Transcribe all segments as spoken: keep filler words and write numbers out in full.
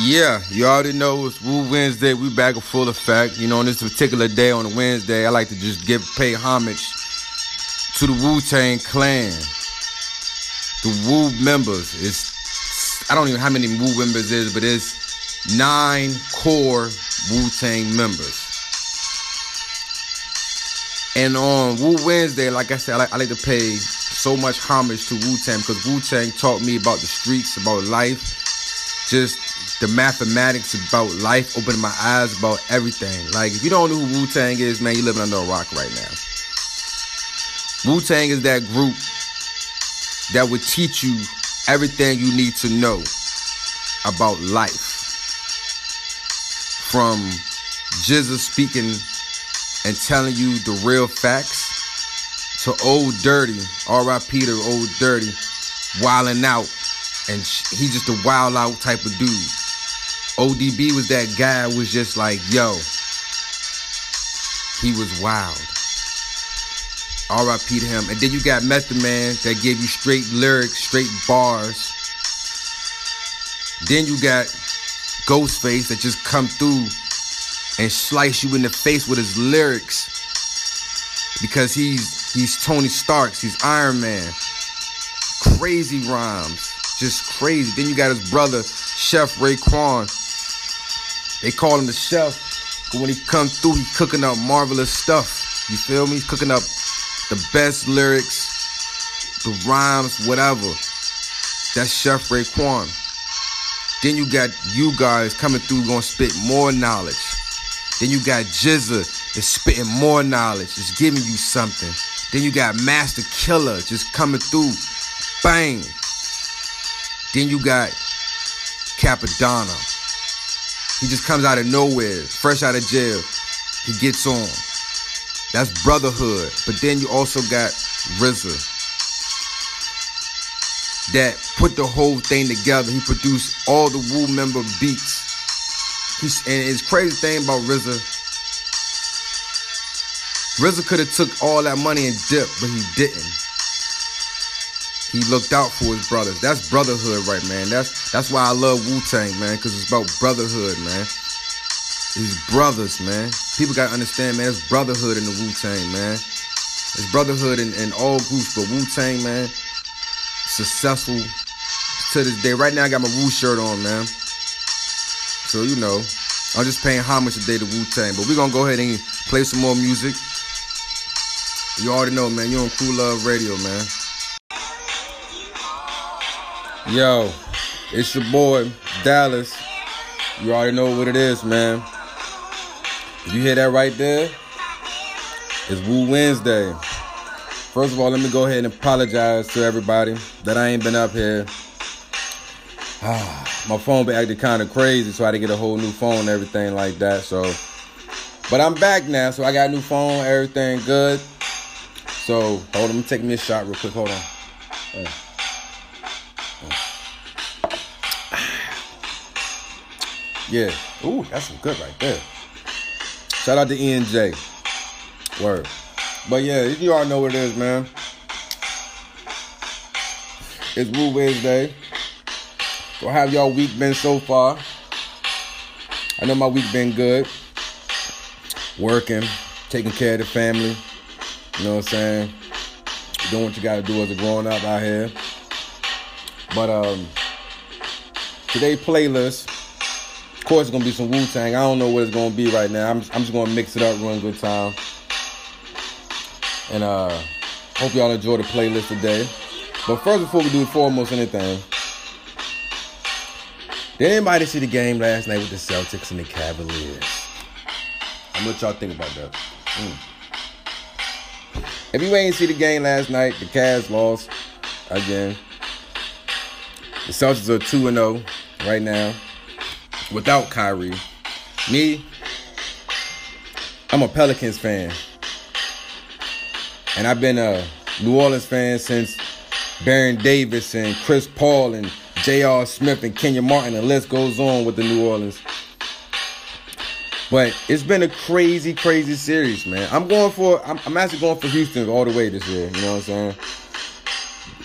Yeah, you already know it's Woo Wednesday. We back in full effect. You know, on this particular day, on a Wednesday, I like to just give pay homage to the Wu-Tang Clan. The Wu members. It's, I don't even know how many Wu members it is, but it's nine core Wu-Tang members. And on Wu Wednesday, like I said, I like, I like to pay so much homage to Wu-Tang because Wu-Tang taught me about the streets, about life. Just the mathematics about life, opening my eyes about everything. Like, if you don't know who Wu-Tang is, man, you're living under a rock right now. Wu-Tang is that group that would teach you everything you need to know about life. From G Z A speaking and telling you the real facts to Old Dirty, R I P to Old Dirty, wilding out. And he just a wild out type of dude. O D B was that guy who was just like, yo, he was wild. R I P to him. And then you got Method Man that gave you straight lyrics, straight bars. Then you got Ghostface that just come through and slice you in the face with his lyrics. Because he's he's Tony Starks, he's Iron Man. Crazy rhymes. Just crazy. Then you got his brother, Chef Raekwon. They call him the chef. But when he comes through, he's cooking up marvelous stuff. You feel me? He's cooking up the best lyrics, the rhymes, whatever. That's Chef Raekwon. Then you got you guys coming through gonna spit more knowledge. Then you got G Z A that's spitting more knowledge. Just giving you something. Then you got Master Killer just coming through. Bang. Then you got Cappadonna. He just comes out of nowhere, fresh out of jail. He gets on. That's brotherhood. But then you also got R Z A that put the whole thing together. He produced all the Wu member beats. He's, and it's crazy thing about R Z A. R Z A could have took all that money and dipped, but he didn't. He looked out for his brothers. That's brotherhood, right, man? That's that's why I love Wu-Tang, man, because it's about brotherhood, man. It's brothers, man. People got to understand, man, it's brotherhood in the Wu-Tang, man. It's brotherhood in, in all groups, but Wu-Tang, man, successful to this day. Right now, I got my Wu shirt on, man. So, you know, I'm just paying homage today to Wu-Tang, but we're going to go ahead and play some more music. You already know, man. You're on Crew Love Radio, man. Yo, it's your boy, Dallas. You already know what it is, man. You hear that right there? It's Wu Wednesday. First of all, let me go ahead and apologize to everybody that I ain't been up here. Ah, my phone been acting kind of crazy, so I had to get a whole new phone and everything like that. So, but I'm back now, so I got a new phone, everything good. So, hold on, let me take me a shot real quick. Hold on. Hey. Yeah, ooh, that's some good right there. Shout out to E N J. Word. But yeah, you all know what it is, man. It's Woo Wednesday. So how have y'all week been so far? I know my week been good. Working, taking care of the family. You know what I'm saying? Doing what you gotta do as a grown up out here. But um, today's playlist. Of course, it's going to be some Wu-Tang. I don't know what it's going to be right now. I'm, I'm just going to mix it up, run good time. And uh, hope y'all enjoy the playlist today. But first, before we do foremost anything, did anybody see the game last night with the Celtics and the Cavaliers? I'm going to let y'all think about that. Mm. If you ain't see the game last night, the Cavs lost again. The Celtics are two and oh right now. Without Kyrie. Me, I'm a Pelicans fan. And I've been a New Orleans fan since Baron Davis and Chris Paul and J R Smith and Kenya Martin. The list goes on with the New Orleans. But it's been a crazy, crazy series, man. I'm going for, I'm, I'm actually going for Houston all the way this year. You know what I'm saying?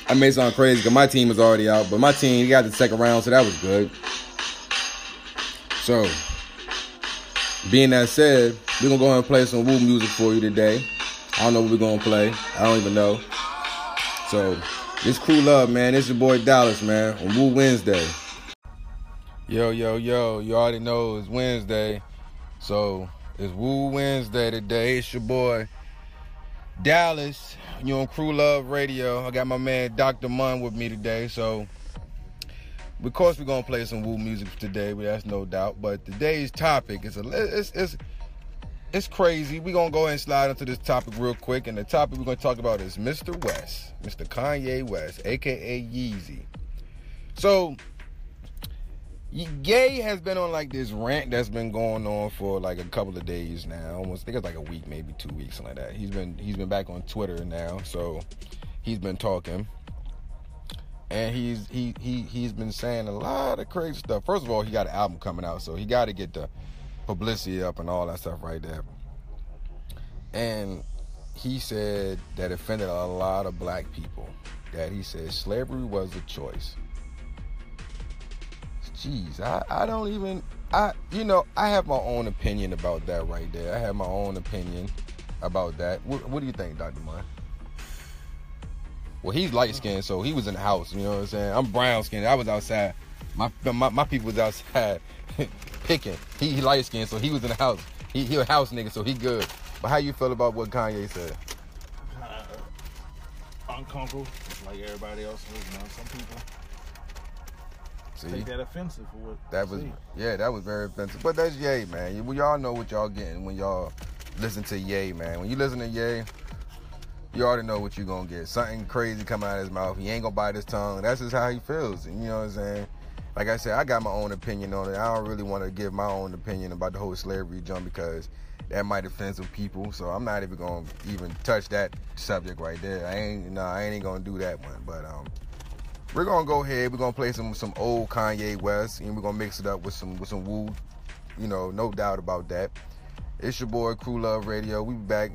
I may sound crazy because my team is already out. But my team, we got the second round, so that was good. So, being that said, we're going to go ahead and play some Wu music for you today. I don't know what we're going to play. I don't even know. So, it's cool love, man. It's your boy Dallas, man, on Wu Wednesday. Yo, yo, yo. You already know it's Wednesday. So, it's Wu Wednesday today. It's your boy Dallas. You on Crew Love Radio. I got my man Doctor Munn with me today. So, of course, we're going to play some Wu music today. That's no doubt. But today's topic is a, it's, it's, it's crazy. We're going to go ahead and slide into this topic real quick. And the topic we're going to talk about is Mister West. Mister Kanye West, a k a. Yeezy. So, Ye has been on like this rant that's been going on for like a couple of days now. Almost, I think it's like a week, maybe two weeks, something like that. He's been he's been back on Twitter now, so he's been talking, and he's he he he's been saying a lot of crazy stuff. First of all, he got an album coming out, so he got to get the publicity up and all that stuff right there. And he said that offended a lot of black people. That he said slavery was a choice. Jeez, I, I don't even, I you know, I have my own opinion about that right there. I have my own opinion about that. What, what do you think, Doctor Munn? Well, he's light-skinned, so he was in the house, you know what I'm saying? I'm brown-skinned. I was outside. My my, my people was outside picking. He, he light-skinned, so he was in the house. He, he a house nigga, so he good. But how you feel about what Kanye said? Uh, uncomfortable, like everybody else was, you know, some people. See? Take that offensive for what that was, see. Yeah, that was very offensive. But that's Ye, man. We all know what y'all getting when y'all listen to Ye, man. When you listen to Ye, you already know what you're gonna get. Something crazy come out of his mouth. He ain't gonna bite his tongue. That's just how he feels. And you know what I'm saying? Like I said, I got my own opinion on it. I don't really want to give my own opinion about the whole slavery jump because that might offend some people. So I'm not even gonna even touch that subject right there. I ain't no, nah, I ain't gonna do that one. But um. We're gonna go ahead. We're gonna play some some old Kanye West, and we're gonna mix it up with some with some Wu. You know, no doubt about that. It's your boy Crew Love Radio. We be back.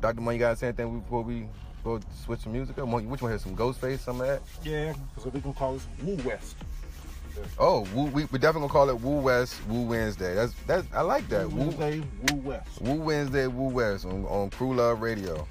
Doctor Munn, you gotta say anything before we go switch some music up? Which one here? Some Ghostface, some of that? Yeah, so we gonna call this Wu West. Yeah. Oh, Wu, we we definitely gonna call it Wu West, Wu Wednesday. That's that's I like that. Wu Wednesday, Wu West. Wu Wednesday, Wu West on, on Crew Love Radio.